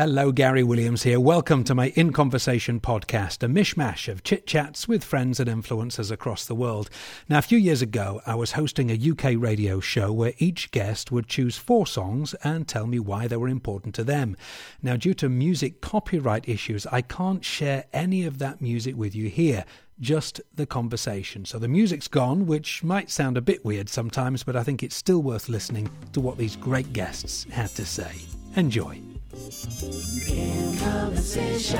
Hello, Gary Williams here. Welcome to my In Conversation podcast, a mishmash of chit-chats with friends and influencers across the world. Now, a few years ago, I was hosting a UK radio show where each guest would choose 4 songs and tell me why they were important to them. Now, due to music copyright issues, I can't share any of that music with you here. Just the conversation. So the music's gone, which might sound a bit weird sometimes, but I think it's still worth listening to what these great guests had to say. Enjoy. In Conversation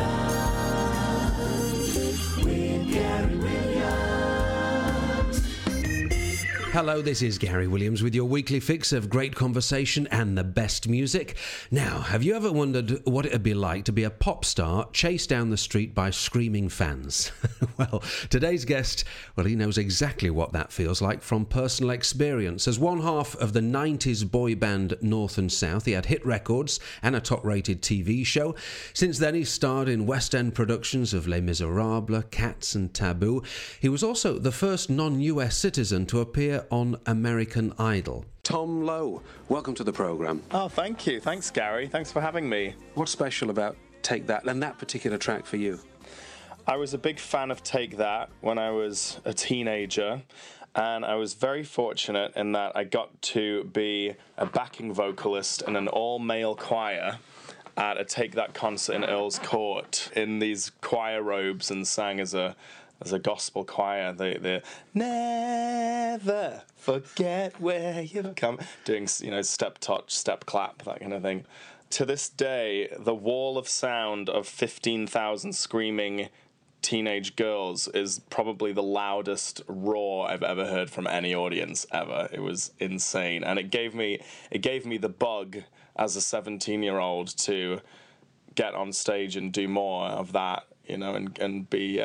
with Gary Williams. Hello, this is Gary Williams with your weekly fix of great conversation and the best music. Now, have you ever wondered what it would be like to be a pop star chased down the street by screaming fans? Well, today's guest, he knows exactly what that feels like from personal experience. As one half of the 90s boy band North and South, he had hit records and a top-rated TV show. Since then, he starred in West End productions of Les Miserables, Cats and Taboo. He was also the first non-US citizen to appear on American Idol. Tom Lowe, welcome to the programme. Oh, thank you. Thanks, Gary. Thanks for having me. What's special about Take That and that particular track for you? I was a big fan of Take That when I was a teenager, and I was very fortunate in that I got to be a backing vocalist in an all-male choir at a Take That concert in Earl's Court in these choir robes and sang as a gospel choir. They never forget where you've come, doing, step touch, step clap, that kind of thing. To this day, the wall of sound of 15,000 screaming teenage girls is probably the loudest roar I've ever heard from any audience ever. It was insane, and it gave me the bug as a 17-year-old to get on stage and do more of that, and be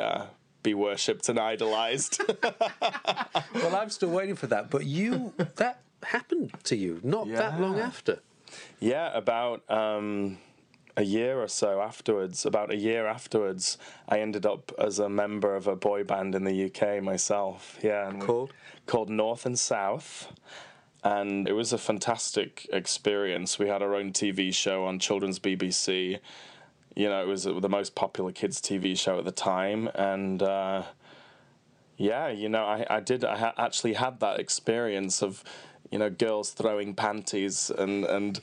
worshipped and idolized. Well, I'm still waiting for that, but that happened to you not that long after. Yeah, about a year afterwards, I ended up as a member of a boy band in the UK myself. Yeah, and called North and South. And it was a fantastic experience. We had our own TV show on Children's BBC. It was the most popular kids' TV show at the time. And, I actually had that experience of, girls throwing panties and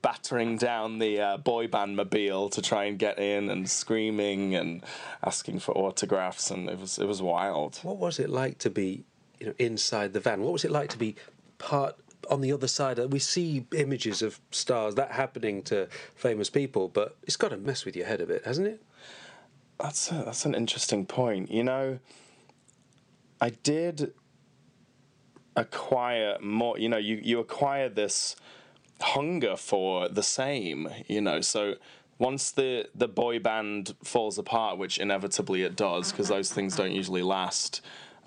battering down the boy band mobile to try and get in and screaming and asking for autographs. And it was wild. What was it like to be, inside the van? What was it like to be part... on the other side, we see images of stars, that happening to famous people, but it's got to mess with your head a bit, hasn't it? That's an interesting point. I did acquire more, you acquire this hunger for the same, so once the boy band falls apart, which inevitably it does, because those things don't usually last,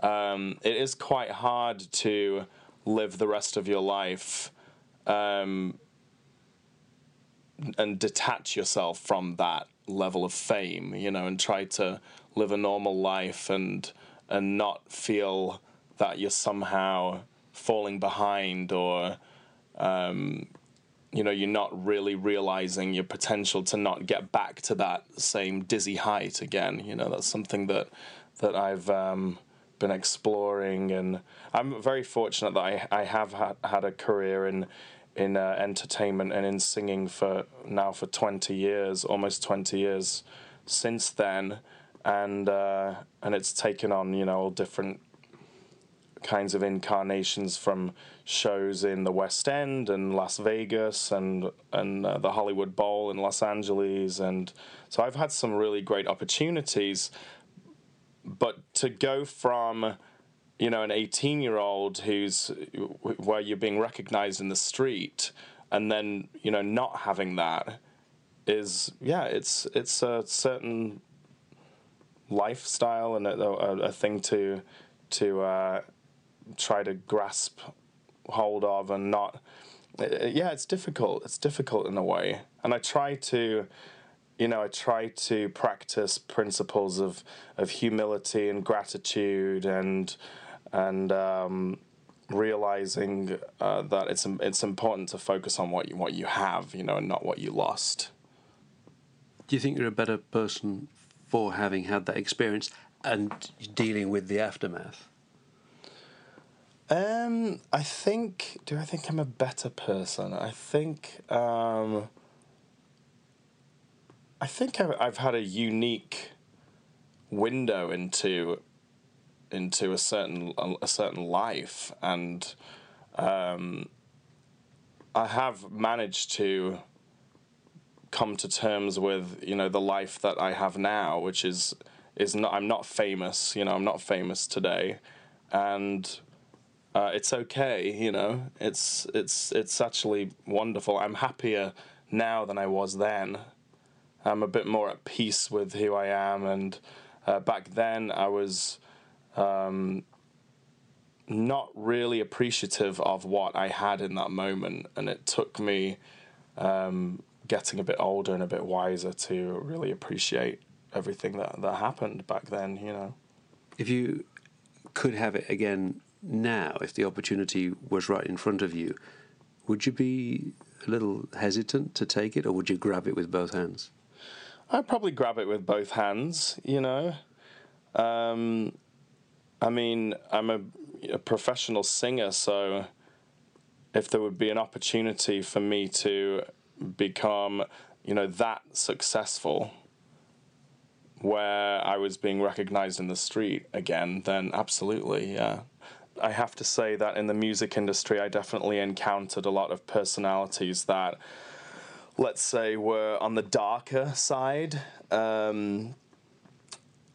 it is quite hard to... live the rest of your life and detach yourself from that level of fame, and try to live a normal life and not feel that you're somehow falling behind or, you're not really realizing your potential to not get back to that same dizzy height again. That's something that I've... been exploring, and I'm very fortunate that I have had a career in entertainment and in singing for 20 years, almost 20 years since then, and it's taken on all different kinds of incarnations, from shows in the West End and Las Vegas and the Hollywood Bowl in Los Angeles, and so I've had some really great opportunities. But to go from, an 18-year-old where you're being recognised in the street, and then not having that is it's a certain lifestyle and a thing to try to grasp hold of and not. It's difficult. It's difficult in a way, and I try to. I try to practice principles of humility and gratitude and realizing that it's important to focus on what you have, and not what you lost. Do you think you're a better person for having had that experience and dealing with the aftermath? I think... Do I think I'm a better person? I think I've had a unique window into a certain life, and I have managed to come to terms with, you know, the life that I have now, which is not... I'm not famous, you know, I'm not famous today, and it's okay, you know, it's actually wonderful. I'm happier now than I was then. I'm a bit more at peace with who I am, and back then I was not really appreciative of what I had in that moment, and it took me getting a bit older and a bit wiser to really appreciate everything that happened back then, you know. If you could have it again now, if the opportunity was right in front of you, would you be a little hesitant to take it, or would you grab it with both hands? I'd probably grab it with both hands, you know. I mean, I'm a professional singer, so if there would be an opportunity for me to become, you know, that successful, where I was being recognised in the street again, then absolutely, yeah. I have to say that in the music industry, I definitely encountered a lot of personalities that, let's say, were on the darker side,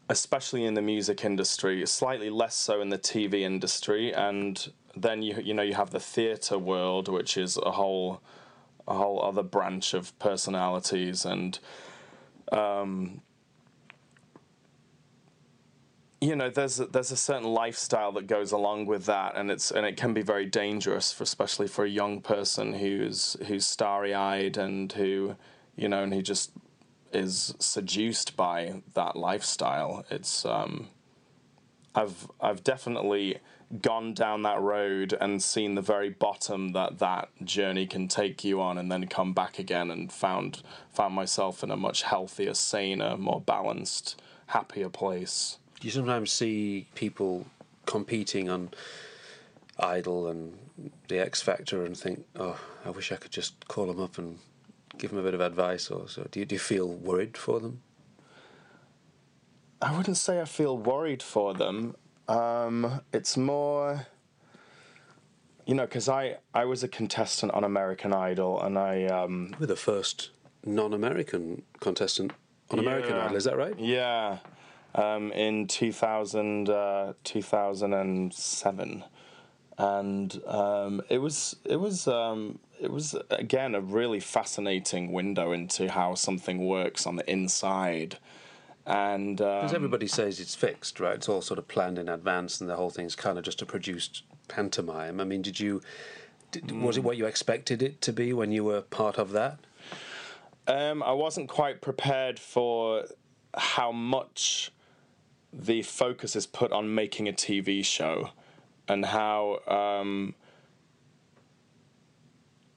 especially in the music industry, slightly less so in the TV industry, and then you have the theatre world, which is a whole other branch of personalities, and you know, there's a certain lifestyle that goes along with that, and it can be very dangerous, especially for a young person who's starry-eyed and who, you know, and he just is seduced by that lifestyle. It's I've definitely gone down that road and seen the very bottom that journey can take you on, and then come back again and found myself in a much healthier, saner, more balanced, happier place. Do you sometimes see people competing on Idol and the X Factor and think, oh, I wish I could just call them up and give them a bit of advice or so? Do you feel worried for them? I wouldn't say I feel worried for them. It's more, you know, because I was a contestant on American Idol, and you were the first non-American contestant on American Idol, is that right? Yeah. In 2007, and it was again a really fascinating window into how something works on the inside, and because everybody says it's fixed, right? It's all sort of planned in advance, and the whole thing's kind of just a produced pantomime. I mean, was it what you expected it to be when you were part of that? I wasn't quite prepared for how much the focus is put on making a TV show, and how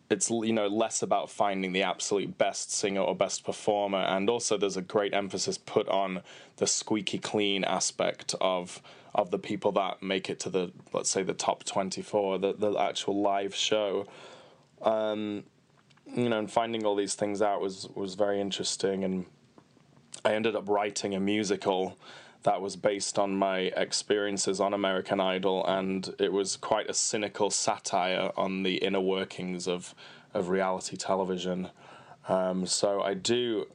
it's, you know, less about finding the absolute best singer or best performer, and also there's a great emphasis put on the squeaky clean aspect of the people that make it to the, let's say, the top 24, the actual live show. You know, and finding all these things out was very interesting, and I ended up writing a musical that was based on my experiences on American Idol, and it was quite a cynical satire on the inner workings of reality television. So I do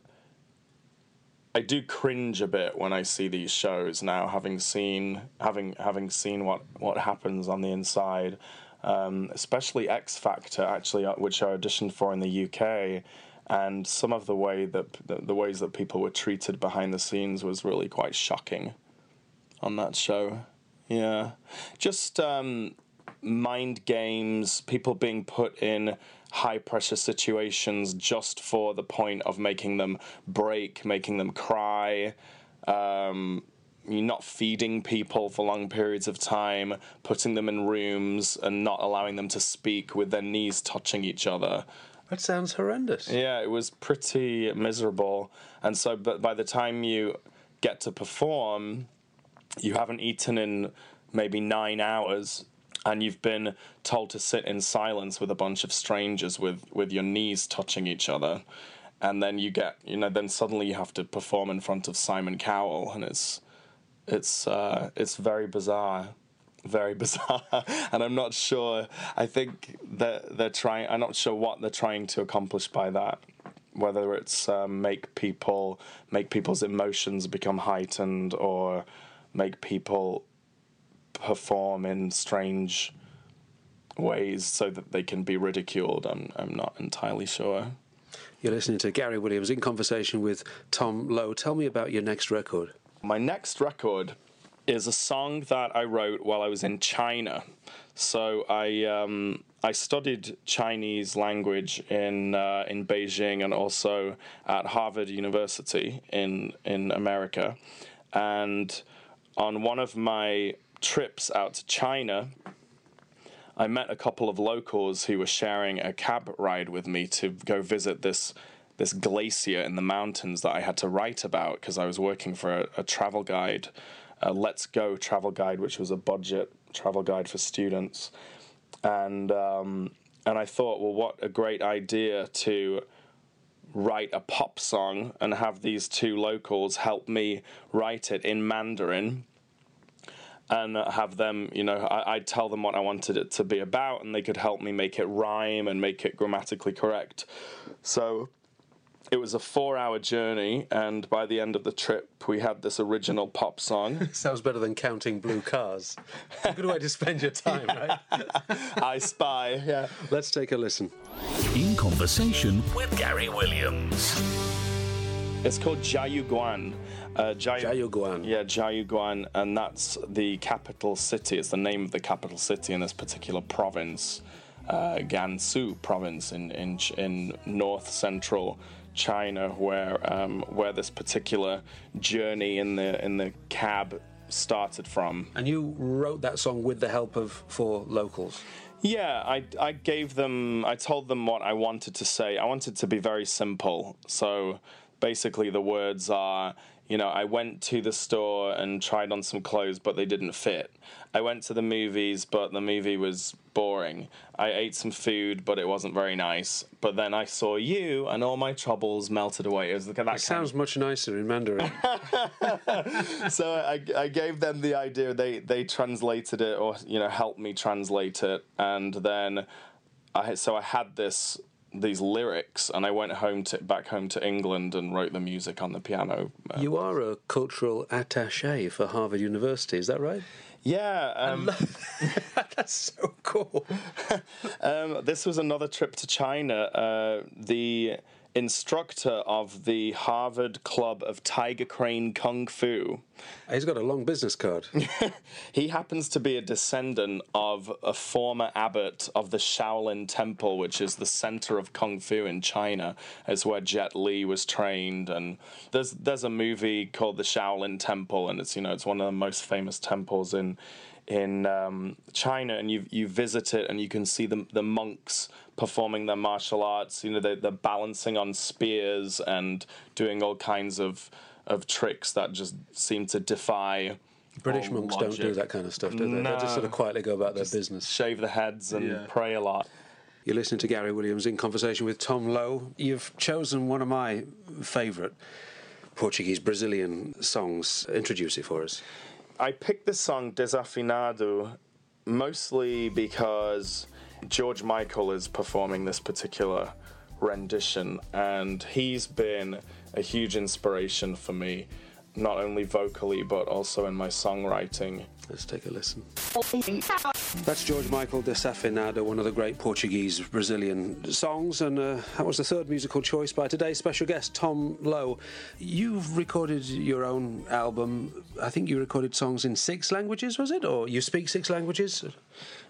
cringe a bit when I see these shows now, having seen what happens on the inside, especially X Factor, actually, which I auditioned for in the UK. And some of the way that the ways that people were treated behind the scenes was really quite shocking on that show. Yeah, just mind games, people being put in high pressure situations just for the point of making them break, making them cry. You're not feeding people for long periods of time, putting them in rooms and not allowing them to speak with their knees touching each other. That sounds horrendous. Yeah, it was pretty miserable. And so but by the time you get to perform, you haven't eaten in maybe 9 hours, and you've been told to sit in silence with a bunch of strangers with your knees touching each other. And then you get, you know, then suddenly you have to perform in front of Simon Cowell, and it's very bizarre. Very bizarre, and I'm not sure. I think that they're trying. I'm not sure what they're trying to accomplish by that. Whether it's make people's emotions become heightened, or make people perform in strange ways so that they can be ridiculed. I'm not entirely sure. You're listening to Gary Williams in conversation with Tom Lowe. Tell me about your next record. My next record is a song that I wrote while I was in China. So I studied Chinese language in Beijing and also at Harvard University in America. And on one of my trips out to China, I met a couple of locals who were sharing a cab ride with me to go visit this glacier in the mountains that I had to write about because I was working for a travel guide, a Let's Go travel guide, which was a budget travel guide for students. And I thought, well, what a great idea to write a pop song and have these two locals help me write it in Mandarin and have them, you know, I'd tell them what I wanted it to be about and they could help me make it rhyme and make it grammatically correct. So it was a 4-hour journey, and by the end of the trip, we had this original pop song. Sounds better than counting blue cars. It's a good way to spend your time, right? I Spy, yeah. Let's take a listen. In conversation with Gary Williams. It's called Jiayuguan. Jiayuguan. Yeah, Jiayuguan, and that's the capital city. It's the name of the capital city in this particular province, Gansu province in north central China, where this particular journey in the cab started from. And you wrote that song with the help of four locals? Yeah, I told them what I wanted to say. I wanted to be very simple. So basically the words are, you know, I went to the store and tried on some clothes, but they didn't fit. I went to the movies, but the movie was boring. I ate some food, but it wasn't very nice. But then I saw you, and all my troubles melted away. It was that kind. Sounds much nicer in Mandarin. So I gave them the idea. They translated it, or, you know, helped me translate it, and then I had these lyrics, and I went back home to England and wrote the music on the piano. You are a cultural attaché for Harvard University, is that right? Yeah. That's so cool. This was another trip to China. The instructor of the Harvard Club of Tiger Crane Kung Fu. He's got a long business card. He happens to be a descendant of a former abbot of the Shaolin Temple, which is the center of Kung Fu in China. It's where Jet Li was trained, and there's a movie called The Shaolin Temple, and it's, you know, it's one of the most famous temples in China, and you visit it and you can see the monks performing their martial arts. You know, they're balancing on spears and doing all kinds of tricks that just seem to defy British monks logic. Don't do that kind of stuff, do they? No, they just sort of quietly go about their business. Shave their heads and pray a lot. You're listening to Gary Williams in conversation with Tom Lowe. You've chosen one of my favourite Portuguese-Brazilian songs. Introduce it for us. I picked this song, Desafinado, mostly because George Michael is performing this particular rendition, and he's been a huge inspiration for me, not only vocally, but also in my songwriting. Let's take a listen. That's George Michael, Desafinado, one of the great Portuguese-Brazilian songs, and that was the third musical choice by today's special guest, Tom Lowe. You've recorded your own album. I think you recorded songs in 6 languages, was it? Or you speak 6 languages?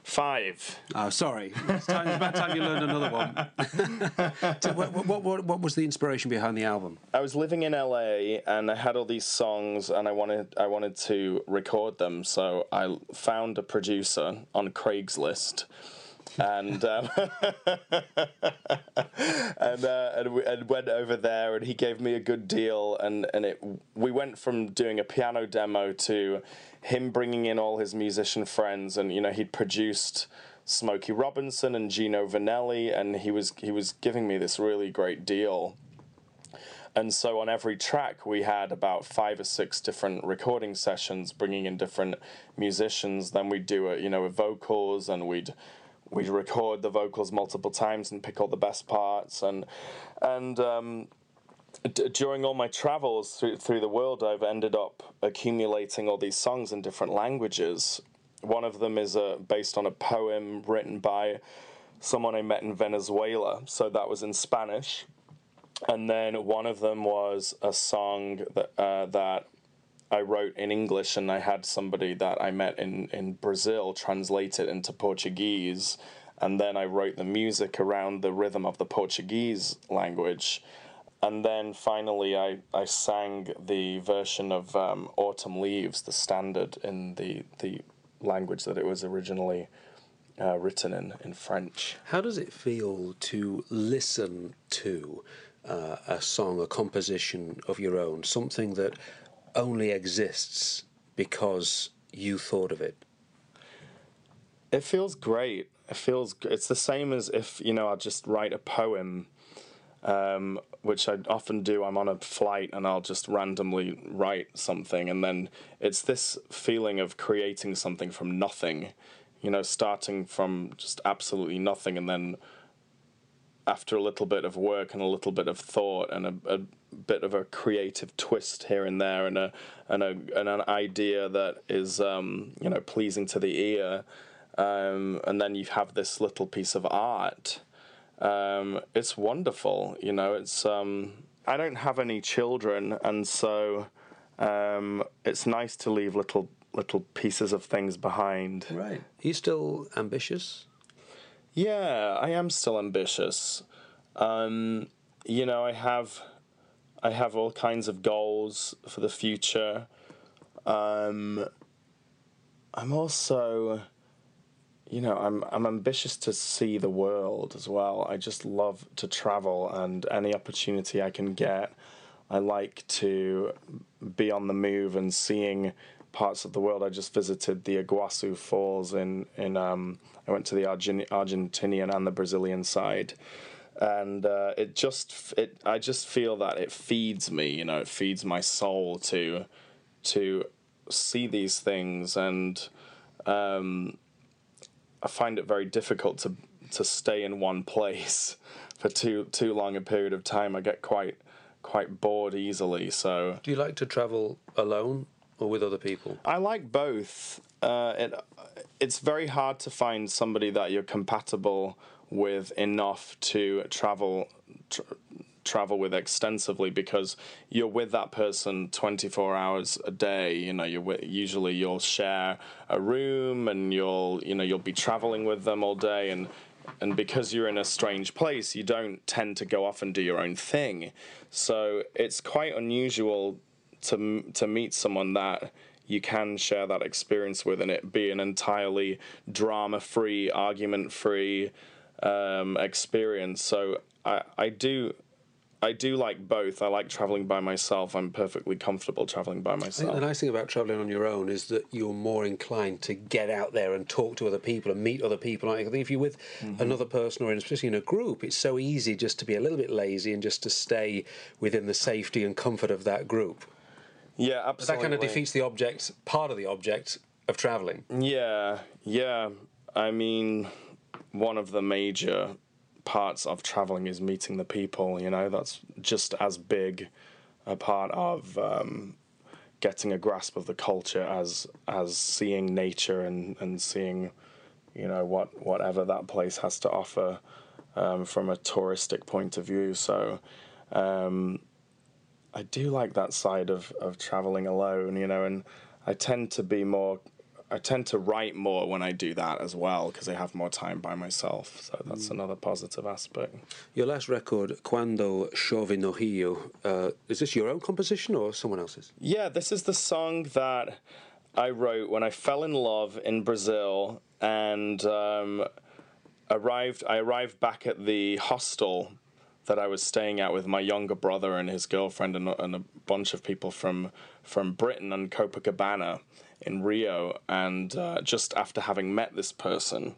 5. Oh, sorry. It's about time you learned another one. So what was the inspiration behind the album? I was living in LA, and I had all these songs, and I wanted to record them, so I found a producer on Craigslist and went over there, and he gave me a good deal, and we went from doing a piano demo to him bringing in all his musician friends, and he'd produced Smokey Robinson and Gino Vannelli, and he was giving me this really great deal. And so on every track, we had about 5 or 6 different recording sessions, bringing in different musicians. Then we'd do a vocals, and we'd record the vocals multiple times and pick all the best parts. During all my travels through the world, I've ended up accumulating all these songs in different languages. One of them is based on a poem written by someone I met in Venezuela, so that was in Spanish. And then one of them was a song that I wrote in English, and I had somebody that I met in Brazil translate it into Portuguese, and then I wrote the music around the rhythm of the Portuguese language. And then finally I sang the version of Autumn Leaves, the standard, in the language that it was originally written in French. How does it feel to listen to a song, a composition of your own, something that only exists because you thought of it? It feels great. It's the same as if, I just write a poem, which I often do. I'm on a flight and I'll just randomly write something, and then it's this feeling of creating something from nothing, starting from just absolutely nothing, and then after a little bit of work and a little bit of thought and a bit of a creative twist here and there, and an idea that is pleasing to the ear, and then you have this little piece of art. It's wonderful, It's I don't have any children, and so it's nice to leave little pieces of things behind. Right. Are you still ambitious? Yeah, I am still ambitious. I have all kinds of goals for the future. I'm also, I'm ambitious to see the world as well. I just love to travel, and any opportunity I can get, I like to be on the move and seeing parts of the world. I just visited the Iguazu Falls I went to the Argentinian and the Brazilian side, and I just feel that it feeds me, it feeds my soul to see these things, and I find it very difficult to stay in one place for too long a period of time. I get quite bored easily. So do you like to travel alone or with other people? I like both. It's very hard to find somebody that you're compatible with enough to travel with extensively, because you're with that person 24 hours a day. Usually you'll share a room, and you'll be traveling with them all day, and because you're in a strange place, you don't tend to go off and do your own thing. So it's quite unusual to meet someone that you can share that experience with, and it be an entirely drama-free, argument-free experience. So I do like both. I like travelling by myself. I'm perfectly comfortable travelling by myself. The nice thing about travelling on your own is that you're more inclined to get out there and talk to other people and meet other people. I think if you're with another person, or especially in a group, it's so easy just to be a little bit lazy and just to stay within the safety and comfort of that group. Yeah, absolutely. But that kind of defeats the object, part of the object of travelling. Yeah. I mean, one of the major parts of travelling is meeting the people, that's just as big a part of getting a grasp of the culture as seeing nature and seeing whatever that place has to offer from a touristic point of view. So I do like that side of travelling alone, and I tend to write more when I do that as well, because I have more time by myself, so that's another positive aspect. Your last record, Cuando Chove no Rio, is this your own composition or someone else's? Yeah, this is the song that I wrote when I fell in love in Brazil, and I arrived back at the hostel that I was staying at with my younger brother and his girlfriend and a bunch of people from Britain and Copacabana in Rio, and just after having met this person.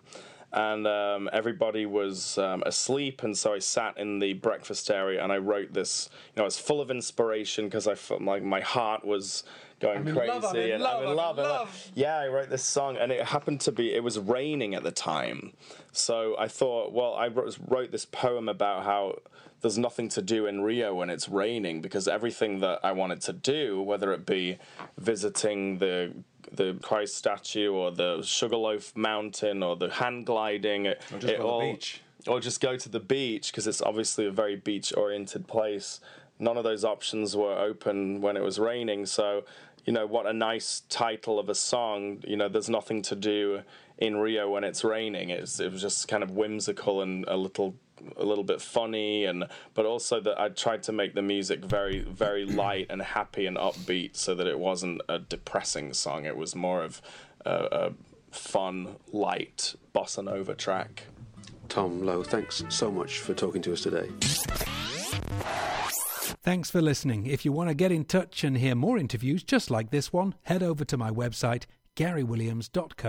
And everybody was asleep, and so I sat in the breakfast area and I wrote this. You know, I was full of inspiration because I felt like my heart was going crazy, and I'm in love. Yeah, I wrote this song, and it happened to be, it was raining at the time, so I thought, well, I wrote this poem about how there's nothing to do in Rio when it's raining, because everything that I wanted to do, whether it be visiting the Christ statue or the Sugarloaf Mountain or the hand gliding, or just go to the beach, because it's obviously a very beach-oriented place. None of those options were open when it was raining. So, you know, what a nice title of a song. You know, there's nothing to do in Rio when it's raining. It was just kind of whimsical and a little bit funny, but also that I tried to make the music very, very light and happy and upbeat, so that it wasn't a depressing song. It was more of a fun, light bossa nova track. Tom Lowe, thanks so much for talking to us today. Thanks for listening. If you want to get in touch and hear more interviews just like this one, head over to my website, garywilliams.co.uk.